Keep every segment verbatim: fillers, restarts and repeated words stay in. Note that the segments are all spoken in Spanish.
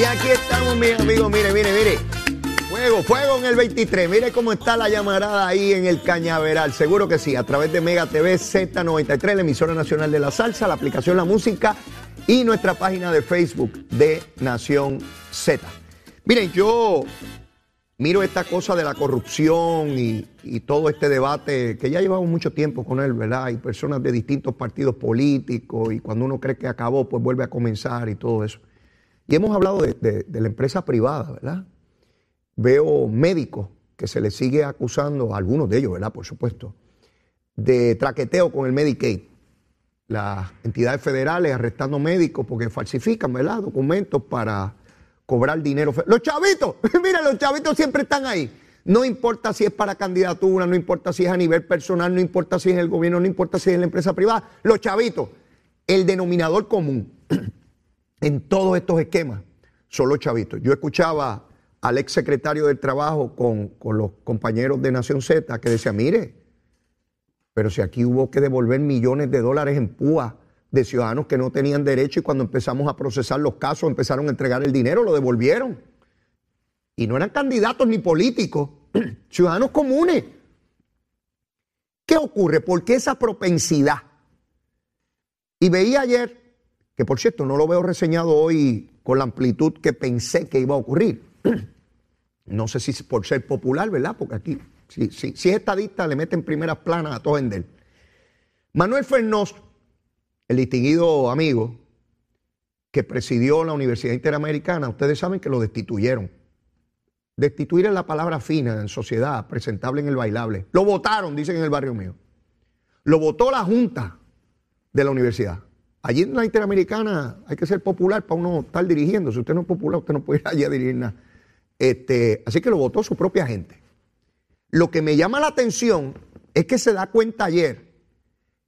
Y aquí estamos, mis amigos. Mire, mire, mire. Fuego, fuego en el veintitrés. Mire cómo está la llamarada ahí en el Cañaveral. Seguro que sí. A través de Mega T V Z noventa y tres, la emisora nacional de la salsa, la aplicación La Música y nuestra página de Facebook de Nación Z. Miren, yo miro esta cosa de la corrupción y, y todo este debate que ya llevamos mucho tiempo con él, ¿verdad? Hay personas de distintos partidos políticos y cuando uno cree que acabó, pues vuelve a comenzar y todo eso. Y hemos hablado de, de, de la empresa privada, ¿verdad? Veo médicos que se les sigue acusando, a algunos de ellos, ¿verdad? Por supuesto, de traqueteo con el Medicaid. Las entidades federales arrestando médicos porque falsifican, ¿verdad?, documentos para cobrar dinero. Los chavitos, mira, los chavitos siempre están ahí. No importa si es para candidatura, no importa si es a nivel personal, no importa si es el gobierno, no importa si es la empresa privada. Los chavitos, el denominador común en todos estos esquemas son los chavitos. Yo escuchaba al ex secretario del Trabajo con, con los compañeros de Nación Z que decía, mire, pero si aquí hubo que devolver millones de dólares en púas de ciudadanos que no tenían derecho y cuando empezamos a procesar los casos empezaron a entregar el dinero, lo devolvieron. Y no eran candidatos ni políticos, ciudadanos comunes. ¿Qué ocurre? ¿Por qué esa propensidad? Y veía ayer, que por cierto no lo veo reseñado hoy con la amplitud que pensé que iba a ocurrir. No sé si por ser popular, ¿verdad? Porque aquí, si, si, si es estadista, le meten primeras planas a todo vender. Manuel Fernós, el distinguido amigo que presidió la Universidad Interamericana, ustedes saben que lo destituyeron. Destituir es la palabra fina en sociedad, presentable en el bailable. Lo votaron, dicen en el barrio mío. Lo votó la Junta de la Universidad. Allí en la Interamericana hay que ser popular para uno estar dirigiendo. Si usted no es popular, usted no puede ir allí a dirigir nada. Este, así que lo votó su propia gente. Lo que me llama la atención es que se da cuenta ayer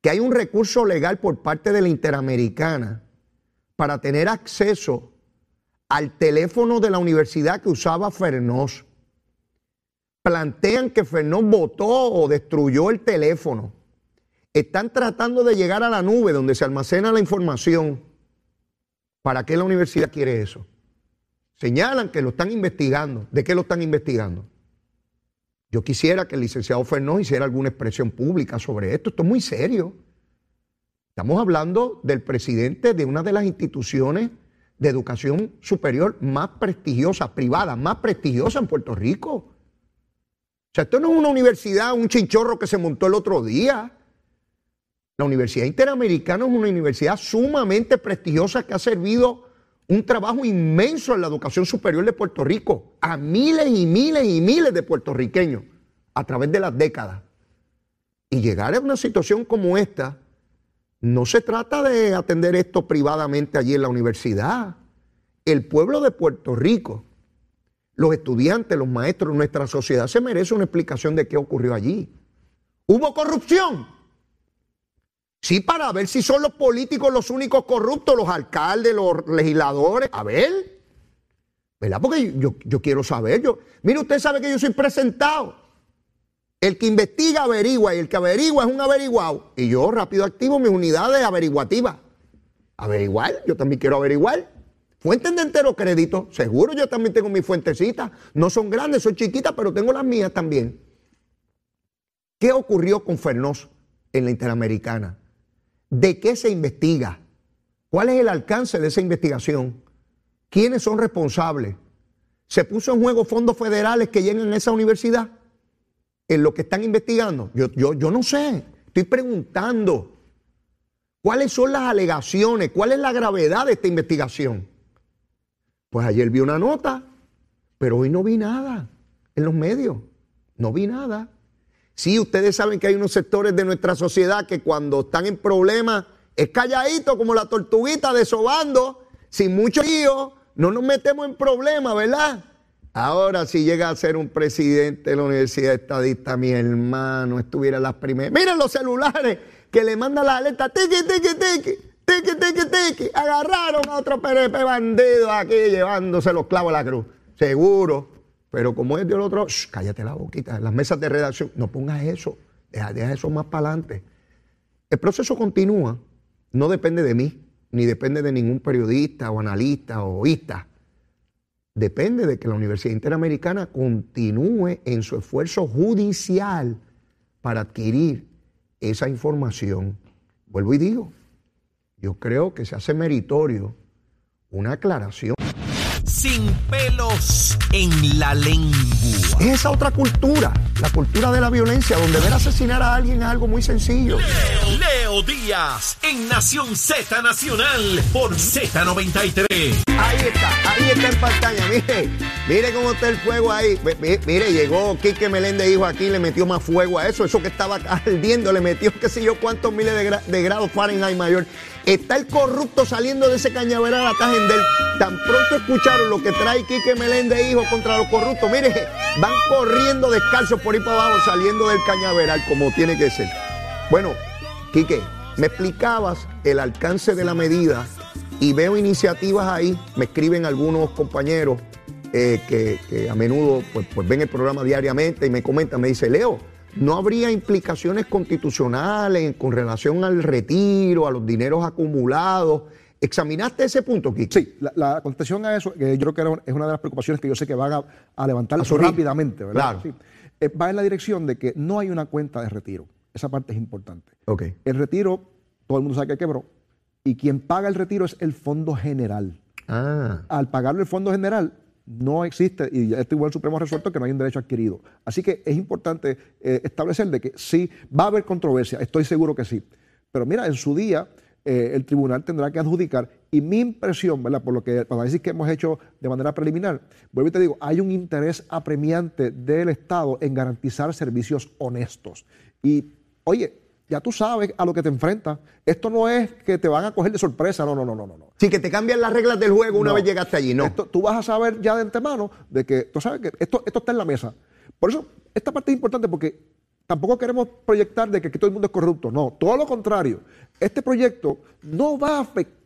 que hay un recurso legal por parte de la Interamericana para tener acceso al teléfono de la universidad que usaba Fernós. Plantean que Fernós votó o destruyó el teléfono. Están tratando de llegar a la nube donde se almacena la información. ¿Para qué la universidad quiere eso? Señalan que lo están investigando. ¿De qué lo están investigando? Yo quisiera que el licenciado Fernós hiciera alguna expresión pública sobre esto. Esto es muy serio. Estamos hablando del presidente de una de las instituciones de educación superior más prestigiosas, privadas, más prestigiosas en Puerto Rico. O sea, esto no es una universidad, un chinchorro que se montó el otro día. La Universidad Interamericana es una universidad sumamente prestigiosa que ha servido un trabajo inmenso en la educación superior de Puerto Rico, a miles y miles y miles de puertorriqueños a través de las décadas. Y llegar a una situación como esta, no se trata de atender esto privadamente allí en la universidad. El pueblo de Puerto Rico, los estudiantes, los maestros, nuestra sociedad se merece una explicación de qué ocurrió allí. ¿Hubo corrupción? Sí, para ver si son los políticos los únicos corruptos, los alcaldes, los legisladores. A ver, ¿verdad? Porque yo, yo quiero saber. Yo, mire, usted sabe que yo soy presentado. El que investiga averigua y el que averigua es un averiguado. Y yo rápido activo mis unidades averiguativas. Averiguar, yo también quiero averiguar. Fuentes de entero crédito, seguro yo también tengo mis fuentecitas. No son grandes, son chiquitas, pero tengo las mías también. ¿Qué ocurrió con Fernós en la Interamericana? ¿De qué se investiga? ¿Cuál es el alcance de esa investigación? ¿Quiénes son responsables? ¿Se puso en juego fondos federales que llegan a esa universidad? ¿En lo que están investigando? Yo, yo, yo no sé. Estoy preguntando. ¿Cuáles son las alegaciones? ¿Cuál es la gravedad de esta investigación? Pues ayer vi una nota, pero hoy no vi nada en los medios. No vi nada. Sí, ustedes saben que hay unos sectores de nuestra sociedad que cuando están en problemas es calladito como la tortuguita desobando, sin mucho lío, no nos metemos en problemas, ¿verdad? Ahora si llega a ser un presidente de la Universidad Estadista, mi hermano, estuviera en las primeras. Miren los celulares que le mandan las alertas, tiqui, tiqui, tiqui, tiqui, tiqui, tiqui. Agarraron a otro P N P bandido aquí llevándose los clavos a la cruz, seguro. Pero como es del otro, shh, cállate la boquita, las mesas de redacción, no pongas eso, deja, deja eso más para adelante. El proceso continúa, no depende de mí, ni depende de ningún periodista o analista o oísta. depende de que la Universidad Interamericana continúe en su esfuerzo judicial para adquirir esa información. Vuelvo y digo, yo creo que se hace meritorio una aclaración. Sin pelos en la lengua. Es esa otra cultura, la cultura de la violencia, donde ver asesinar a alguien es algo muy sencillo. Leo, Leo Díaz, en Nación Z Nacional, por Z noventa y tres. Ahí está, ahí está en pantalla, mire, mire cómo está el fuego ahí. Mire, mire, llegó Quique Meléndez, hijo, aquí, le metió más fuego a eso, eso que estaba ardiendo, le metió qué sé yo cuántos miles de, gra de grados Fahrenheit mayor. Está el corrupto saliendo de ese Cañaveral a Tajendel. Tan pronto escucharon lo que trae Quique Meléndez, hijo, contra los corruptos. Mire, van corriendo descalzos por ahí para abajo, saliendo del Cañaveral, como tiene que ser. Bueno, Quique, me explicabas el alcance de la medida y veo iniciativas ahí. Me escriben algunos compañeros eh, que, que a menudo pues, pues ven el programa diariamente y me comentan, me dice Leo, ¿no habría implicaciones constitucionales con relación al retiro, a los dineros acumulados? ¿Examinaste ese punto, Quique? Sí, la, la contestación a eso, que yo creo que es una de las preocupaciones que yo sé que van a, a levantar rápidamente, ¿verdad? Claro. Sí. Eh, va en la dirección de que no hay una cuenta de retiro. Esa parte es importante. Okay. El retiro, todo el mundo sabe que quebró, y quien paga el retiro es el Fondo General. Ah. Al pagarle el Fondo General, no existe, y este igual el Supremo ha resuelto que no hay un derecho adquirido. Así que es importante eh, establecer de que sí, va a haber controversia, estoy seguro que sí. Pero mira, en su día eh, el tribunal tendrá que adjudicar, y mi impresión, ¿verdad?, por lo que el análisis que hemos hecho de manera preliminar, vuelvo y te digo, hay un interés apremiante del Estado en garantizar servicios honestos. Y, oye, ya tú sabes a lo que te enfrentas. Esto no es que te van a coger de sorpresa, no, no, no, no, no. Sí, que te cambian las reglas del juego una no. vez llegaste allí, no. Esto, tú vas a saber ya de antemano de que, tú sabes que esto, esto está en la mesa. Por eso, esta parte es importante porque tampoco queremos proyectar de que aquí todo el mundo es corrupto, no, todo lo contrario. Este proyecto no va a afectar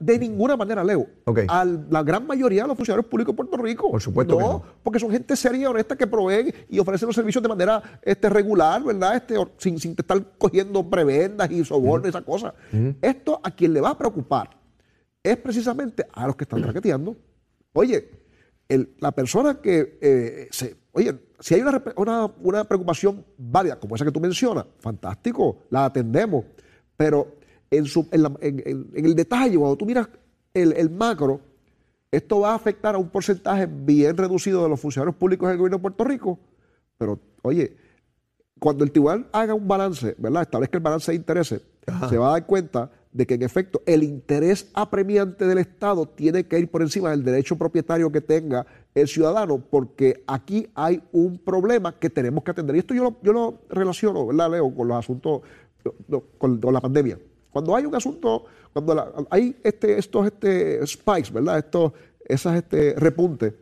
de ninguna manera, Leo, okay, a la gran mayoría de los funcionarios públicos de Puerto Rico. Por supuesto no, que no, porque son gente seria y honesta que proveen y ofrecen los servicios de manera este, regular, ¿verdad? Este, sin, sin estar cogiendo prebendas y sobornos, uh-huh, esas cosas. Uh-huh. Esto a quien le va a preocupar es precisamente a los que están traqueteando. Oye, el, la persona que eh, se... Oye, si hay una, una, una preocupación válida, como esa que tú mencionas, fantástico, la atendemos. Pero en, su, en, la, en, en, en el detalle, cuando tú miras el, el macro, esto va a afectar a un porcentaje bien reducido de los funcionarios públicos del gobierno de Puerto Rico. Pero, oye, cuando el tribunal haga un balance, ¿verdad?, establezca el balance de intereses, ajá, se va a dar cuenta de que, en efecto, el interés apremiante del Estado tiene que ir por encima del derecho propietario que tenga el ciudadano, porque aquí hay un problema que tenemos que atender. Y esto yo lo, yo lo relaciono, ¿verdad, Leo?, con los asuntos... Con, con la pandemia. Cuando hay un asunto, cuando la, hay este, estos este spikes, ¿verdad?, estos esas este repuntes,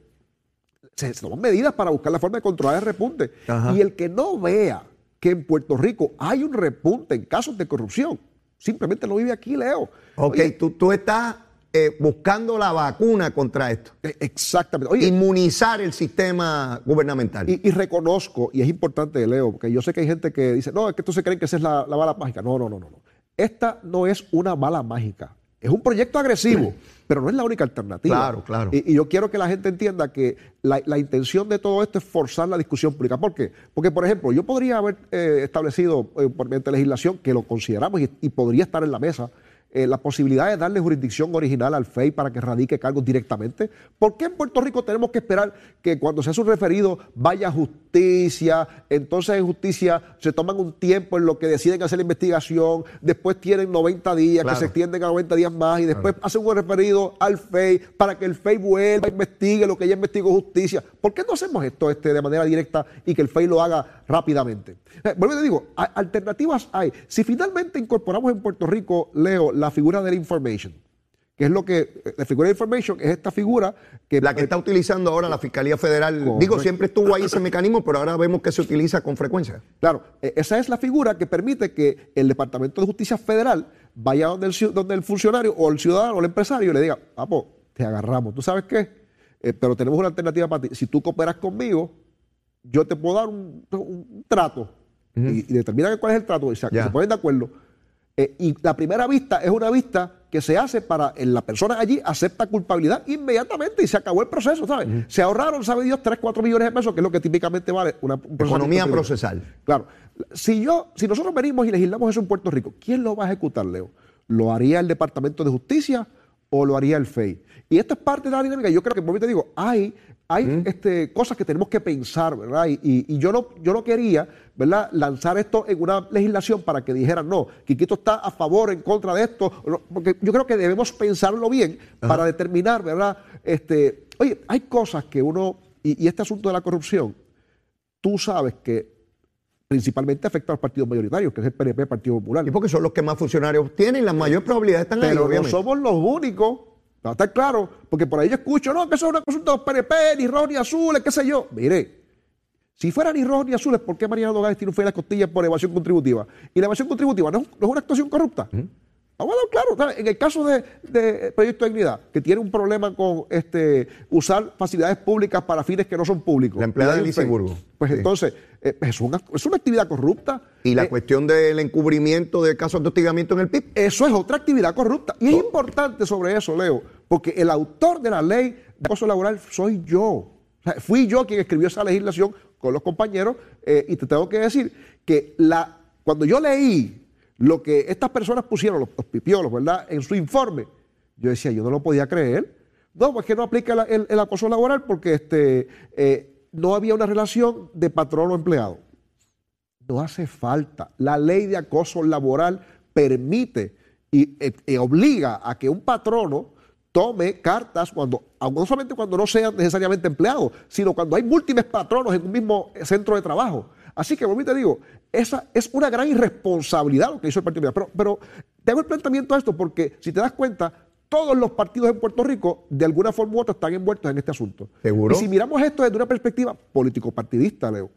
se, se toman medidas para buscar la forma de controlar el repunte. Ajá. Y el que no vea que en Puerto Rico hay un repunte en casos de corrupción, simplemente no vive aquí, Leo. Ok, oye, tú, tú estás eh, buscando la vacuna contra esto. Exactamente. Oye, inmunizar el sistema gubernamental. Y, y reconozco, y es importante, Leo, porque yo sé que hay gente que dice, no, es que entonces creen que esa es la, la bala mágica. No, no, no, no, no. Esta no es una bala mágica. Es un proyecto agresivo, sí, pero no es la única alternativa. Claro, claro. Y, y yo quiero que la gente entienda que la, la intención de todo esto es forzar la discusión pública. ¿Por qué? Porque, por ejemplo, yo podría haber eh, establecido eh, por mediante legislación, que lo consideramos y, y podría estar en la mesa, Eh, la posibilidad de darle jurisdicción original al F E I para que radique cargos directamente. ¿Por qué en Puerto Rico tenemos que esperar que cuando se hace un referido vaya a justicia? Entonces en justicia se toman un tiempo en lo que deciden hacer la investigación, después tienen noventa días, claro, que se extienden a noventa días más, y después claro, hacen un referido al F E I para que el F E I vuelva, investigue lo que ya investigó justicia. ¿Por qué no hacemos esto este, de manera directa y que el F E I lo haga rápidamente? Eh, vuelvo y te digo, alternativas hay. Si finalmente incorporamos en Puerto Rico, Leo, la figura de la information, que es lo que, la figura de information es esta figura que... La que está utilizando ahora la Fiscalía Federal, correcto, digo, siempre estuvo ahí ese mecanismo, pero ahora vemos que se utiliza con frecuencia. Claro, esa es la figura que permite que el Departamento de Justicia Federal vaya donde el, donde el funcionario o el ciudadano o el empresario y le diga, papo, te agarramos, ¿tú sabes qué? Eh, pero tenemos una alternativa para ti. Si tú cooperas conmigo, yo te puedo dar un, un, un trato, uh-huh, y, y determinan cuál es el trato, y se, yeah, se ponen de acuerdo. Eh, y la primera vista es una vista que se hace para la persona allí acepta culpabilidad inmediatamente y se acabó el proceso, ¿sabes? Uh-huh. Se ahorraron, sabe Dios, tres, cuatro millones de pesos, que es lo que típicamente vale una un economía procesal. Claro. Si yo, si nosotros venimos y legislamos eso en Puerto Rico, ¿quién lo va a ejecutar, Leo? ¿Lo haría el Departamento de Justicia o lo haría el F E I? Y esto es parte de la dinámica. Yo creo que, por mí te digo, hay, hay ¿Mm? este, cosas que tenemos que pensar, ¿verdad? Y, y, y yo, no, yo no quería, ¿verdad?, lanzar esto en una legislación para que dijeran, no, Quiquito está a favor, en contra de esto. Porque yo creo que debemos pensarlo bien Ajá. para determinar, ¿verdad? Este, oye, hay cosas que uno... Y, y este asunto de la corrupción, tú sabes que principalmente afecta a los partidos mayoritarios, que es el P N P, el Partido Popular. Y porque son los que más funcionarios tienen, las mayores probabilidades están ahí. Pero no somos los únicos, va a estar claro, porque por ahí yo escucho, no, que eso es una consulta de los P N P, ni rojos ni azules, qué sé yo. Mire, si fuera ni rojos ni azules, ¿por qué Mariano Dogales tiene un feo en las costillas por evasión contributiva? Y la evasión contributiva no, no es una actuación corrupta. Uh-huh. Vamos a dar claro, en el caso de, de Proyecto de Dignidad, que tiene un problema con este, usar facilidades públicas para fines que no son públicos. La empleada de Liceburgo. Pues sí. entonces, eh, es, una, es una actividad corrupta. Y la eh, cuestión del encubrimiento de casos de hostigamiento en el P I P. Eso es otra actividad corrupta. Y es no. importante sobre eso, Leo, porque el autor de la ley de acoso laboral soy yo. O sea, fui yo quien escribió esa legislación con los compañeros eh, y te tengo que decir que la, cuando yo leí lo que estas personas pusieron, los, los pipiolos, ¿verdad?, en su informe, yo decía, yo no lo podía creer. No, pues que no aplica la, el, el acoso laboral porque este, eh, no había una relación de patrón o empleado. No hace falta. La ley de acoso laboral permite y, y, y obliga a que un patrono tome cartas cuando, no solamente cuando no sean necesariamente empleados, sino cuando hay múltiples patronos en un mismo centro de trabajo. Así que, volví, te digo, esa es una gran irresponsabilidad lo que hizo el Partido Popular. Pero, pero te hago el planteamiento a esto porque, si te das cuenta, todos los partidos en Puerto Rico, de alguna forma u otra, están envueltos en este asunto. ¿Seguro? Y si miramos esto desde una perspectiva político-partidista, Leo,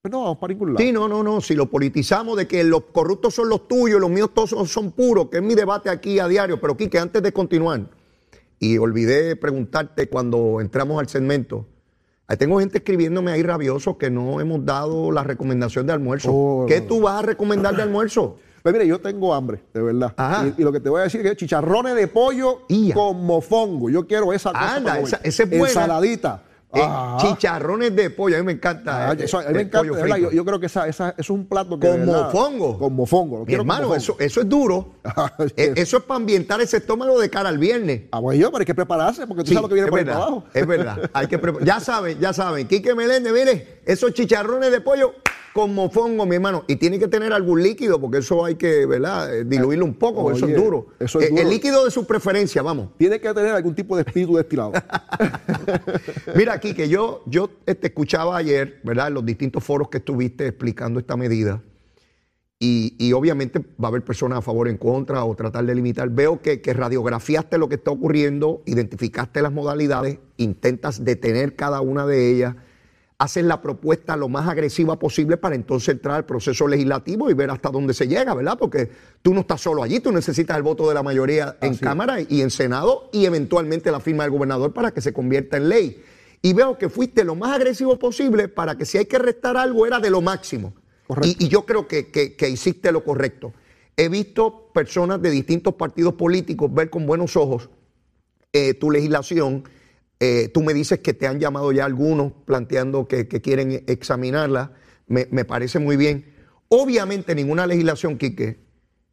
pues no vamos para ningún lado. Sí, no, no, no. Si lo politizamos de que los corruptos son los tuyos, los míos todos son, son puros, que es mi debate aquí a diario. Pero, Quique, antes de continuar, y olvidé preguntarte cuando entramos al segmento, tengo gente escribiéndome ahí rabiosos que no hemos dado la recomendación de almuerzo. Oh, ¿Qué no, no. tú vas a recomendar de almuerzo? Pues mire, yo tengo hambre, de verdad. Y, y lo que te voy a decir es que chicharrones de pollo Ia. con mofongo. Yo quiero esa cosa. Anda, esa, esa es buena. Ensaladita. Eh, chicharrones de pollo, a mí me encanta. Ah, eh, eso, a mí me encanta, de verdad, yo, yo creo que esa, esa, eso es un plato que... Con mofongo. Con mofongo. Mi hermano, mofongo. Eso, eso es duro. eh, eso es para ambientar ese estómago de cara al viernes. Ah, bueno, yo, pero hay que prepararse, porque tú sí, sabes lo que viene por verdad, el trabajo. Es verdad, hay que prepararse. Ya saben, ya saben. Quique Meléndez, mire, esos chicharrones de pollo con mofongo, mi hermano. Y tiene que tener algún líquido, porque eso hay que, ¿verdad?, diluirlo un poco, oye, eso es duro. Eso es duro. El, el líquido de su preferencia, vamos. Tiene que tener algún tipo de espíritu destilado. Mira, Quique, yo, yo te escuchaba ayer, ¿verdad?, en los distintos foros que estuviste explicando esta medida. Y, y obviamente va a haber personas a favor, en contra, o tratar de limitar. Veo que, que radiografiaste lo que está ocurriendo, identificaste las modalidades, intentas detener cada una de ellas, hacen la propuesta lo más agresiva posible para entonces entrar al proceso legislativo y ver hasta dónde se llega, ¿verdad? Porque tú no estás solo allí, tú necesitas el voto de la mayoría en Así Cámara es. y en Senado y eventualmente la firma del gobernador para que se convierta en ley. Y veo que fuiste lo más agresivo posible para que si hay que restar algo era de lo máximo. Correcto. Y, y yo creo que, que, que hiciste lo correcto. He visto personas de distintos partidos políticos ver con buenos ojos eh, tu legislación. Eh, tú me dices que te han llamado ya algunos planteando que, que quieren examinarla. Me, me parece muy bien. Obviamente ninguna legislación, Quique,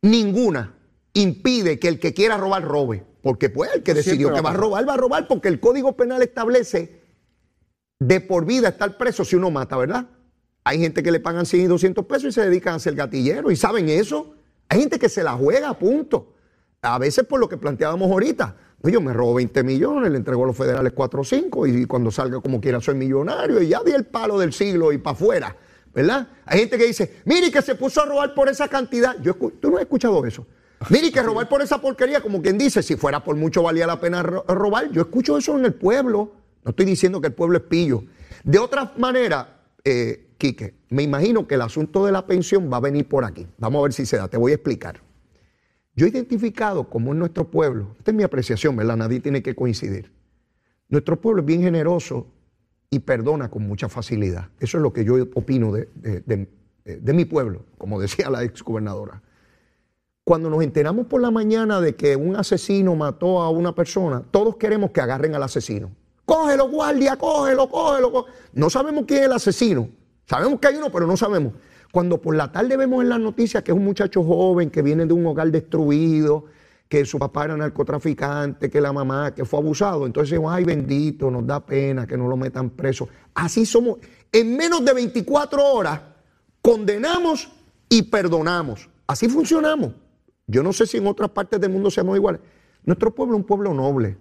ninguna impide que el que quiera robar robe. Porque pues el que decidió que va a robar, va a robar porque el Código Penal establece de por vida estar preso si uno mata, ¿verdad? Hay gente que le pagan cien y doscientos pesos y se dedican a ser gatillero y saben eso. Hay gente que se la juega a punto. A veces por lo que planteábamos ahorita. Yo me robo veinte millones, le entrego a los federales cuatro o cinco y cuando salga como quiera soy millonario y ya di el palo del siglo y para afuera, ¿verdad? Hay gente que dice, mire que se puso a robar por esa cantidad. Yo, tú no has escuchado eso. Mire que robar por esa porquería, como quien dice, si fuera por mucho valía la pena robar. Yo escucho eso en el pueblo. No estoy diciendo que el pueblo es pillo. De otra manera, eh, Quique, me imagino que el asunto de la pensión va a venir por aquí. Vamos a ver si se da, te voy a explicar. Yo he identificado como en nuestro pueblo, esta es mi apreciación, ¿verdad? Nadie tiene que coincidir. Nuestro pueblo es bien generoso y perdona con mucha facilidad. Eso es lo que yo opino de, de, de, de mi pueblo, como decía la exgobernadora. Cuando nos enteramos por la mañana de que un asesino mató a una persona, todos queremos que agarren al asesino. Cógelo, guardia, cógelo, cógelo, cógelo. No sabemos quién es el asesino. Sabemos que hay uno, pero no sabemos. Cuando por la tarde vemos en las noticias que es un muchacho joven que viene de un hogar destruido, que su papá era narcotraficante, que la mamá, que fue abusado, entonces, ay, bendito, nos da pena que no lo metan preso. Así somos. En menos de veinticuatro horas condenamos y perdonamos. Así funcionamos. Yo no sé si en otras partes del mundo seamos iguales. Nuestro pueblo es un pueblo noble.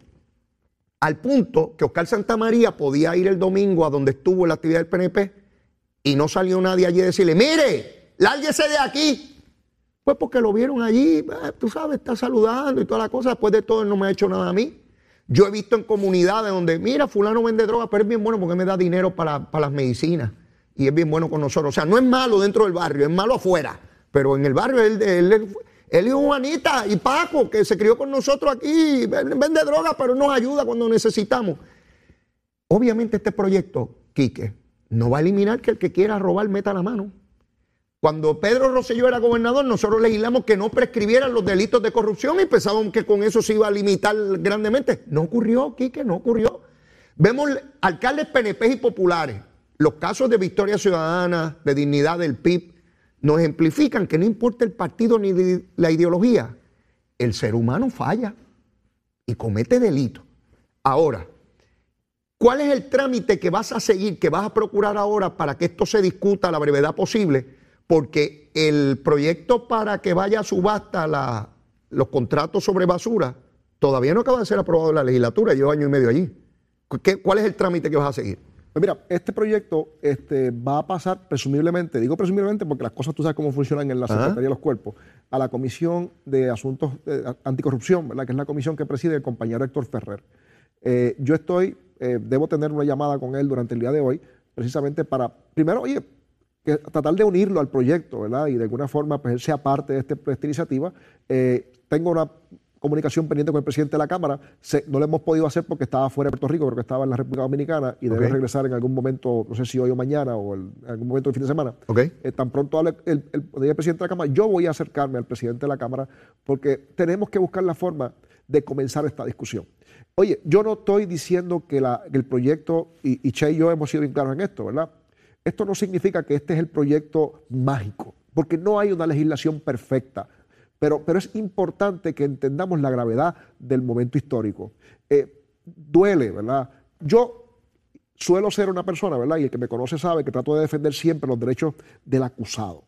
Al punto que Oscar Santa María podía ir el domingo a donde estuvo en la actividad del P N P y no salió nadie allí a decirle, mire, lárguese de aquí. Pues porque lo vieron allí, tú sabes, está saludando y toda la cosa. Después de todo, él no me ha hecho nada a mí. Yo he visto en comunidades donde, mira, fulano vende droga, pero es bien bueno porque me da dinero para, para las medicinas. Y es bien bueno con nosotros. O sea, no es malo dentro del barrio, es malo afuera. Pero en el barrio él... él, él Él y Juanita y Paco, que se crió con nosotros aquí, vende droga, pero nos ayuda cuando necesitamos. Obviamente este proyecto, Quique, no va a eliminar que el que quiera robar meta la mano. Cuando Pedro Rosselló era gobernador, nosotros legislamos que no prescribieran los delitos de corrupción y pensábamos que con eso se iba a limitar grandemente. No ocurrió, Quique, no ocurrió. Vemos alcaldes P N P y populares, los casos de Victoria Ciudadana, de Dignidad, del P I P, nos ejemplifican que no importa el partido ni la ideología, el ser humano falla y comete delito. Ahora, ¿cuál es el trámite que vas a seguir, que vas a procurar ahora para que esto se discuta a la brevedad posible? Porque el proyecto para que vaya a subasta la, los contratos sobre basura todavía no acaba de ser aprobado en la legislatura, lleva año y medio allí. ¿Qué, cuál es el trámite que vas a seguir? Pues mira, este proyecto este, va a pasar presumiblemente, digo presumiblemente porque las cosas tú sabes cómo funcionan en la Secretaría de los Cuerpos, a la Comisión de Asuntos eh, Anticorrupción, ¿verdad? Que es la comisión que preside el compañero Héctor Ferrer. Eh, yo estoy, eh, debo tener una llamada con él durante el día de hoy, precisamente para, primero, oye, que tratar de unirlo al proyecto, ¿verdad? Y de alguna forma, pues él sea parte de, este, de esta iniciativa. Eh, tengo una comunicación pendiente con el presidente de la Cámara, se, no lo hemos podido hacer porque estaba fuera de Puerto Rico, creo que estaba en la República Dominicana y okay. Debe regresar en algún momento, no sé si hoy o mañana o el, en algún momento del fin de semana. Okay. Eh, tan pronto hable el, el, el, el presidente de la Cámara, yo voy a acercarme al presidente de la Cámara porque tenemos que buscar la forma de comenzar esta discusión. Oye, yo no estoy diciendo que, la, que el proyecto, y, y Che y yo hemos sido bien claros en esto, ¿verdad? Esto no significa que este es el proyecto mágico, porque no hay una legislación perfecta. Pero, pero es importante que entendamos la gravedad del momento histórico. Eh, duele, ¿verdad? Yo suelo ser una persona, ¿verdad? Y el que me conoce sabe que trato de defender siempre los derechos del acusado.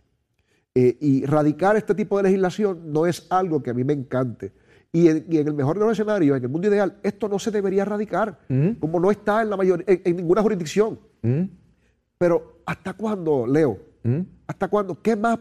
Eh, y radicar este tipo de legislación no es algo que a mí me encante. Y en, y en el mejor de los escenarios, en el mundo ideal, esto no se debería radicar, ¿Mm? Como no está en, la mayoría, en, en ninguna jurisdicción. ¿Mm? Pero ¿hasta cuándo, Leo? ¿Mm? ¿Hasta cuándo? ¿Qué más?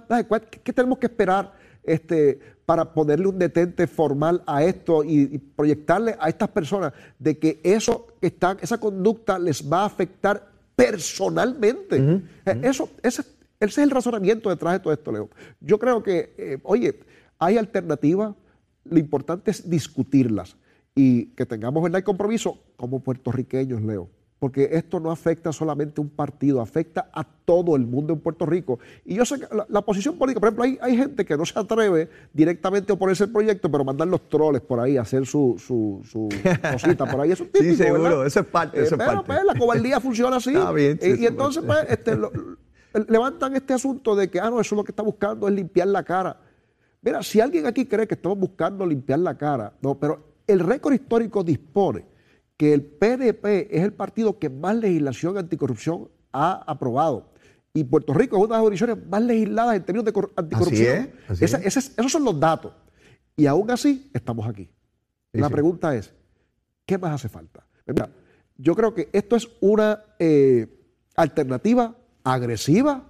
¿Qué, qué tenemos que esperar? Este, para ponerle un detente formal a esto y, y proyectarle a estas personas de que eso que están, esa conducta les va a afectar personalmente. Uh-huh, uh-huh. Eso, ese, ese es el razonamiento detrás de todo esto, Leo. Yo creo que, eh, oye, hay alternativas, lo importante es discutirlas y que tengamos, ¿verdad?, el compromiso como puertorriqueños, Leo. Porque esto no afecta solamente a un partido, afecta a todo el mundo en Puerto Rico. Y yo sé que la, la posición política, por ejemplo, hay, hay gente que no se atreve directamente a oponerse al proyecto, pero mandan los troles por ahí a hacer su, su, su cosita por ahí. Eso es típico, sí, seguro, ¿verdad? Eso es parte. Eh, eso pero, es parte. Pues, la cobardía funciona así. Está bien, sí, eh, y entonces pues, este, lo, levantan este asunto de que, ah, no, eso lo que está buscando es limpiar la cara. Mira, si alguien aquí cree que estamos buscando limpiar la cara, no, pero el récord histórico dispone que el P N P es el partido que más legislación anticorrupción ha aprobado. Y Puerto Rico es una de las jurisdicciones más legisladas en términos de anticorrupción. Así es, así Esa, es. Esos son los datos. Y aún así, estamos aquí. Sí, la sí. pregunta es, ¿qué más hace falta? Mira, yo creo que esto es una eh, alternativa agresiva.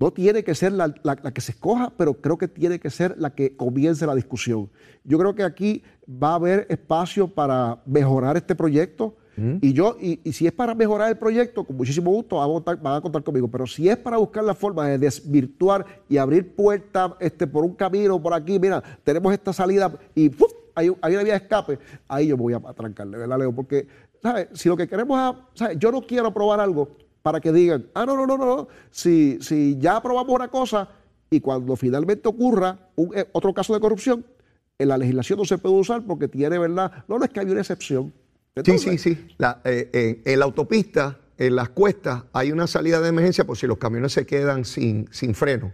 No tiene que ser la, la, la que se escoja, pero creo que tiene que ser la que comience la discusión. Yo creo que aquí va a haber espacio para mejorar este proyecto. ¿Mm? Y yo, y, y si es para mejorar el proyecto, con muchísimo gusto van a, van a contar conmigo. Pero si es para buscar la forma de desvirtuar y abrir puertas este, por un camino, por aquí, mira, tenemos esta salida y ¡puf! Hay, hay una vía de escape, ahí yo voy a trancarle, ¿verdad, Leo? Porque, ¿sabes? Si lo que queremos es, ¿sabes? Yo no quiero aprobar algo para que digan, ah, no, no, no, no, si, si ya aprobamos una cosa y cuando finalmente ocurra un, otro caso de corrupción, en la legislación no se puede usar porque tiene, ¿verdad? No, no es que hay una excepción. Entonces, sí, sí, sí. La, eh, eh, en la autopista, en las cuestas, hay una salida de emergencia por si los camiones se quedan sin, sin freno.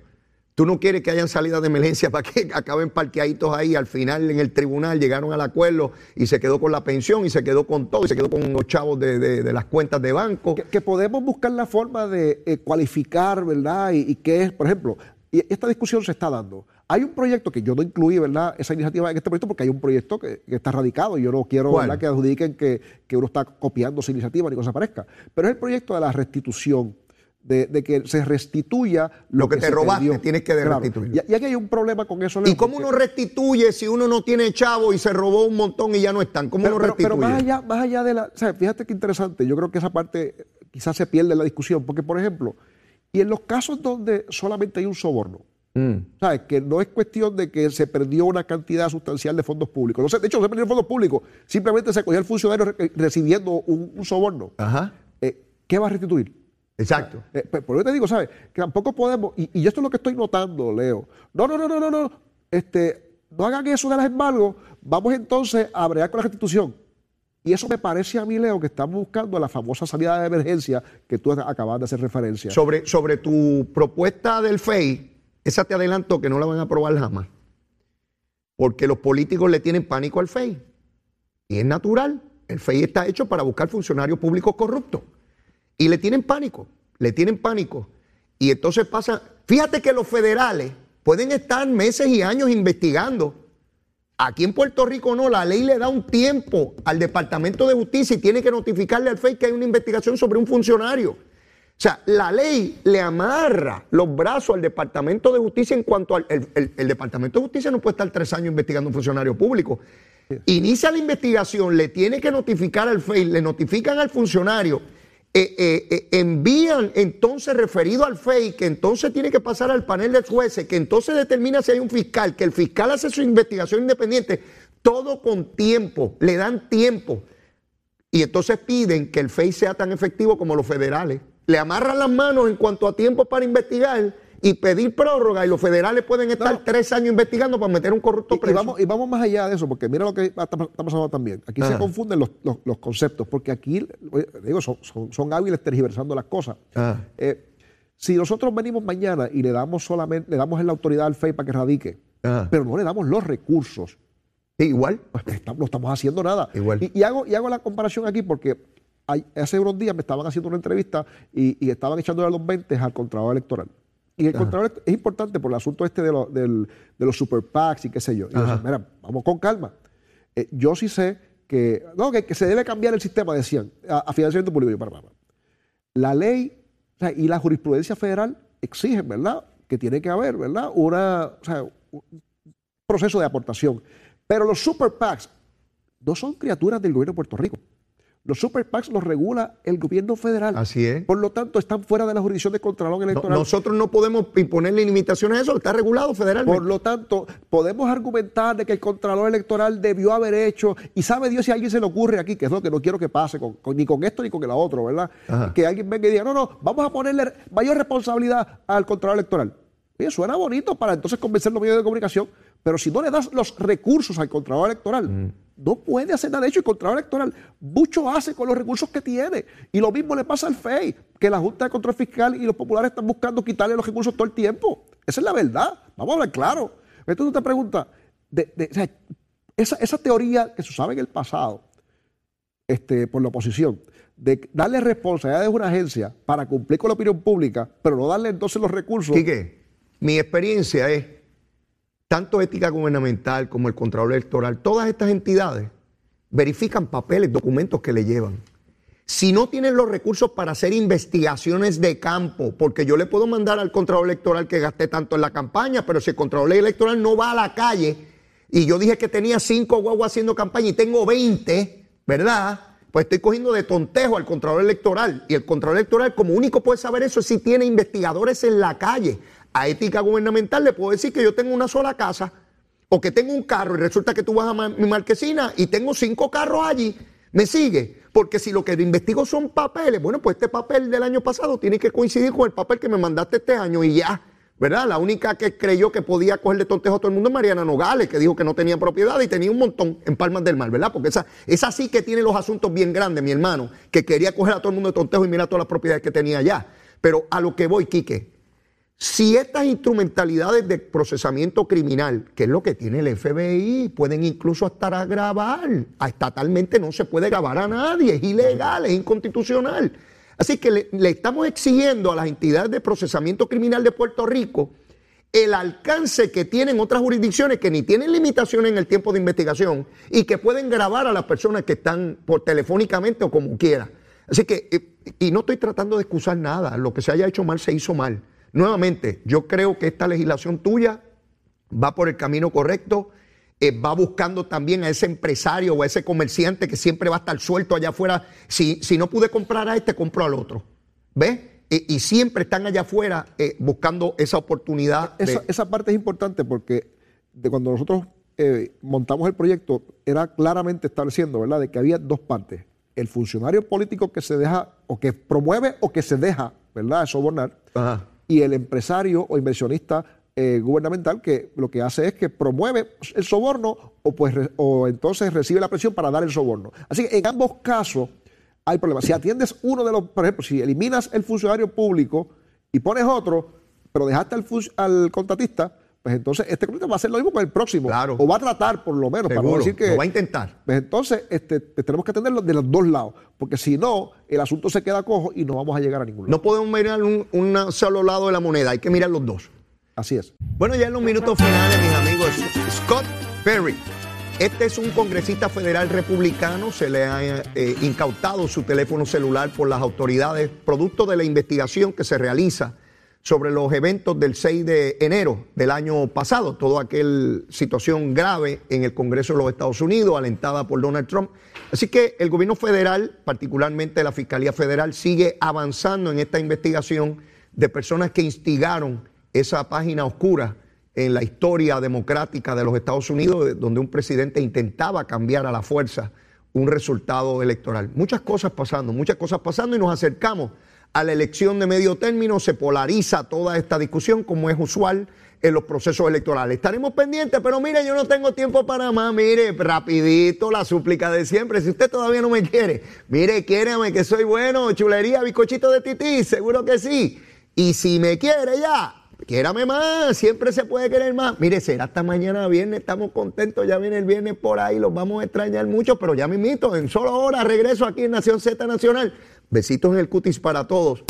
Tú no quieres que hayan salidas de emergencia para que acaben parqueaditos ahí. Al final, en el tribunal, llegaron al acuerdo y se quedó con la pensión y se quedó con todo y se quedó con los chavos de, de, de las cuentas de banco. Que, que podemos buscar la forma de eh, cualificar, ¿verdad? Y, y qué es, por ejemplo, y esta discusión se está dando. Hay un proyecto que yo no incluí, ¿verdad?, esa iniciativa en este proyecto porque hay un proyecto que, que está radicado y yo no quiero, ¿verdad?, que adjudiquen que, que uno está copiando su iniciativa ni cosa parezca. Pero es el proyecto de la restitución. De, de que se restituya lo, lo que, que te robaste, perdió. Tienes que claro. restituirlo. Y, y aquí hay un problema con eso. Leo, ¿y cómo uno restituye si uno no tiene chavo y se robó un montón y ya no están? ¿Cómo pero, uno restituye? Pero, pero más allá, más allá de la... O sea, fíjate qué interesante, yo creo que esa parte quizás se pierde en la discusión, porque por ejemplo, y en los casos donde solamente hay un soborno, mm. ¿sabes? Que no es cuestión de que se perdió una cantidad sustancial de fondos públicos. No sé, de hecho, no se perdieron fondos públicos, simplemente se cogió el funcionario re recibiendo un, un soborno. Ajá. Eh, ¿qué va a restituir? Exacto. Eh, por eso te digo, ¿sabes? Que tampoco podemos, y, y esto es lo que estoy notando, Leo. No, no, no, no, no, no. Este, no hagan eso de las embargos, vamos entonces a bregar con la restitución. Y eso me parece a mí, Leo, que estamos buscando la famosa salida de emergencia que tú acabas de hacer referencia. Sobre, sobre tu propuesta del F E I, esa te adelanto que no la van a aprobar jamás. Porque los políticos le tienen pánico al F E I. Y es natural. El F E I está hecho para buscar funcionarios públicos corruptos. Y le tienen pánico, le tienen pánico. Y entonces pasa... Fíjate que los federales pueden estar meses y años investigando. Aquí en Puerto Rico no, la ley le da un tiempo al Departamento de Justicia y tiene que notificarle al F E I que hay una investigación sobre un funcionario. O sea, la ley le amarra los brazos al Departamento de Justicia en cuanto al... El, el, el Departamento de Justicia no puede estar tres años investigando a un funcionario público. Inicia la investigación, le tiene que notificar al F E I, le notifican al funcionario... Eh, eh, eh, envían entonces referido al F E I, que entonces tiene que pasar al panel de jueces, que entonces determina si hay un fiscal, que el fiscal hace su investigación independiente, todo con tiempo, le dan tiempo. Y entonces piden que el F E I sea tan efectivo como los federales. Le amarran las manos en cuanto a tiempo para investigar y pedir prórroga, y los federales pueden estar no. tres años investigando para meter un corrupto y, preso. Y vamos, y vamos más allá de eso, porque mira lo que está pasando también. Aquí Ajá. se confunden los, los, los conceptos, porque aquí, digo, son, son, son hábiles tergiversando las cosas. Eh, si nosotros venimos mañana y le damos solamente, le damos en la autoridad al F E I para que radique, Ajá. pero no le damos los recursos. Sí, igual. No estamos haciendo nada. Igual. Y, y, hago, y hago la comparación aquí porque hay, hace unos días me estaban haciendo una entrevista y, y estaban echándole a los veinte al Contralor Electoral. Y el Contralor es importante por el asunto este de, lo, del, de los super PACs y qué sé yo. Y decían, mira, vamos con calma. Eh, yo sí sé que, no, que, que se debe cambiar el sistema, decían, a, a financiamiento público. Yo, para, para, para. La ley o sea, y la jurisprudencia federal exigen, ¿verdad?, que tiene que haber, ¿verdad?, una, o sea, un proceso de aportación. Pero los super PACs no son criaturas del gobierno de Puerto Rico. Los super PACs los regula el gobierno federal. Así es. Por lo tanto, están fuera de la jurisdicción del Contralor Electoral. No, nosotros no podemos imponerle limitaciones a eso, está regulado federalmente. Por lo tanto, podemos argumentar de que el Contralor Electoral debió haber hecho, y sabe Dios si a alguien se le ocurre aquí, que es lo que no quiero que pase, con, con, ni con esto ni con el otro, ¿verdad? Ajá. Que alguien venga y diga, no, no, vamos a ponerle mayor responsabilidad al Contralor Electoral. Oye, suena bonito para entonces convencer los medios de comunicación, pero si no le das los recursos al Contralor Electoral... Mm. No puede hacer nada. De hecho, el Contralor Electoral mucho hace con los recursos que tiene. Y lo mismo le pasa al F E I, que la Junta de Control Fiscal y los populares están buscando quitarle los recursos todo el tiempo. Esa es la verdad. Vamos a hablar claro. Entonces tú te preguntas, de, de, o sea, esa, esa teoría que se usaba en el pasado este, por la oposición, de darle responsabilidades a una agencia para cumplir con la opinión pública, pero no darle entonces los recursos. Quique, mi experiencia es... Tanto ética gubernamental como el Contralor Electoral, todas estas entidades verifican papeles, documentos que le llevan. Si no tienen los recursos para hacer investigaciones de campo, porque yo le puedo mandar al Contralor Electoral que gasté tanto en la campaña, pero si el Contralor Electoral no va a la calle y yo dije que tenía cinco guaguas haciendo campaña y tengo veinte, ¿verdad?, pues estoy cogiendo de tontejo al Contralor Electoral. Y el Contralor Electoral, como único puede saber eso, es si tiene investigadores en la calle. A ética gubernamental le puedo decir que yo tengo una sola casa o que tengo un carro y resulta que tú vas a ma mi marquesina y tengo cinco carros allí. ¿Me sigue? Porque si lo que investigo son papeles, bueno, pues este papel del año pasado tiene que coincidir con el papel que me mandaste este año y ya. ¿verdad? La única que creyó que podía cogerle tontejo a todo el mundo es Mariano Dogales, que dijo que no tenía propiedad y tenía un montón en Palmas del Mar, ¿verdad? Porque esa, esa sí que tiene los asuntos bien grandes, mi hermano, que quería coger a todo el mundo de tontejo y mira todas las propiedades que tenía allá. Pero a lo que voy, Quique, si estas instrumentalidades de procesamiento criminal, que es lo que tiene el F B I, pueden incluso hasta agravar, estatalmente no se puede grabar a nadie, es ilegal, es inconstitucional. Así que le, le estamos exigiendo a las entidades de procesamiento criminal de Puerto Rico el alcance que tienen otras jurisdicciones que ni tienen limitaciones en el tiempo de investigación y que pueden grabar a las personas que están por telefónicamente o como quiera. Así que, y no estoy tratando de excusar nada, lo que se haya hecho mal se hizo mal. Nuevamente, yo creo que esta legislación tuya va por el camino correcto, eh, va buscando también a ese empresario o a ese comerciante que siempre va a estar suelto allá afuera. Si, si no pude comprar a este, compro al otro. ¿Ves? Y, y siempre están allá afuera eh, buscando esa oportunidad. Esa, de... esa parte es importante porque de cuando nosotros eh, montamos el proyecto era claramente estableciendo, ¿verdad?, de que había dos partes. El funcionario político que se deja o que promueve o que se deja, ¿verdad?, sobornar. Ajá. Y el empresario o inversionista eh, gubernamental que lo que hace es que promueve el soborno o, pues, re, o entonces recibe la presión para dar el soborno. Así que en ambos casos hay problemas. Si atiendes uno de los, por ejemplo, si eliminas el funcionario público y pones otro, pero dejaste al, al contratista, pues entonces este contratista va a hacer lo mismo con el próximo. Claro. O va a tratar por lo menos. Seguro, para no decir que, lo va a intentar. Pues entonces este, tenemos que atenderlo de los dos lados. Porque si no, el asunto se queda cojo y no vamos a llegar a ningún lado. No podemos mirar un, un solo lado de la moneda, hay que mirar los dos. Así es. Bueno, ya en los minutos finales, mis amigos, Scott Perry. Este es un congresista federal republicano, se le ha eh, incautado su teléfono celular por las autoridades, producto de la investigación que se realiza sobre los eventos del seis de enero del año pasado, toda aquella situación grave en el Congreso de los Estados Unidos, alentada por Donald Trump. Así que el gobierno federal, particularmente la Fiscalía Federal, sigue avanzando en esta investigación de personas que instigaron esa página oscura en la historia democrática de los Estados Unidos, donde un presidente intentaba cambiar a la fuerza un resultado electoral. Muchas cosas pasando, muchas cosas pasando y nos acercamos a la elección de medio término, se polariza toda esta discusión como es usual en los procesos electorales. Estaremos pendientes, pero mire, yo no tengo tiempo para más, mire, rapidito, la súplica de siempre. Si usted todavía no me quiere, mire, quiérame que soy bueno, chulería, bizcochito de tití, seguro que sí. Y si me quiere ya, quiérame más, siempre se puede querer más. Mire, será hasta mañana viernes, estamos contentos, ya viene el viernes por ahí, los vamos a extrañar mucho, pero ya mismito, en solo hora regreso aquí en Nación Z Nacional. Besitos en el cutis para todos.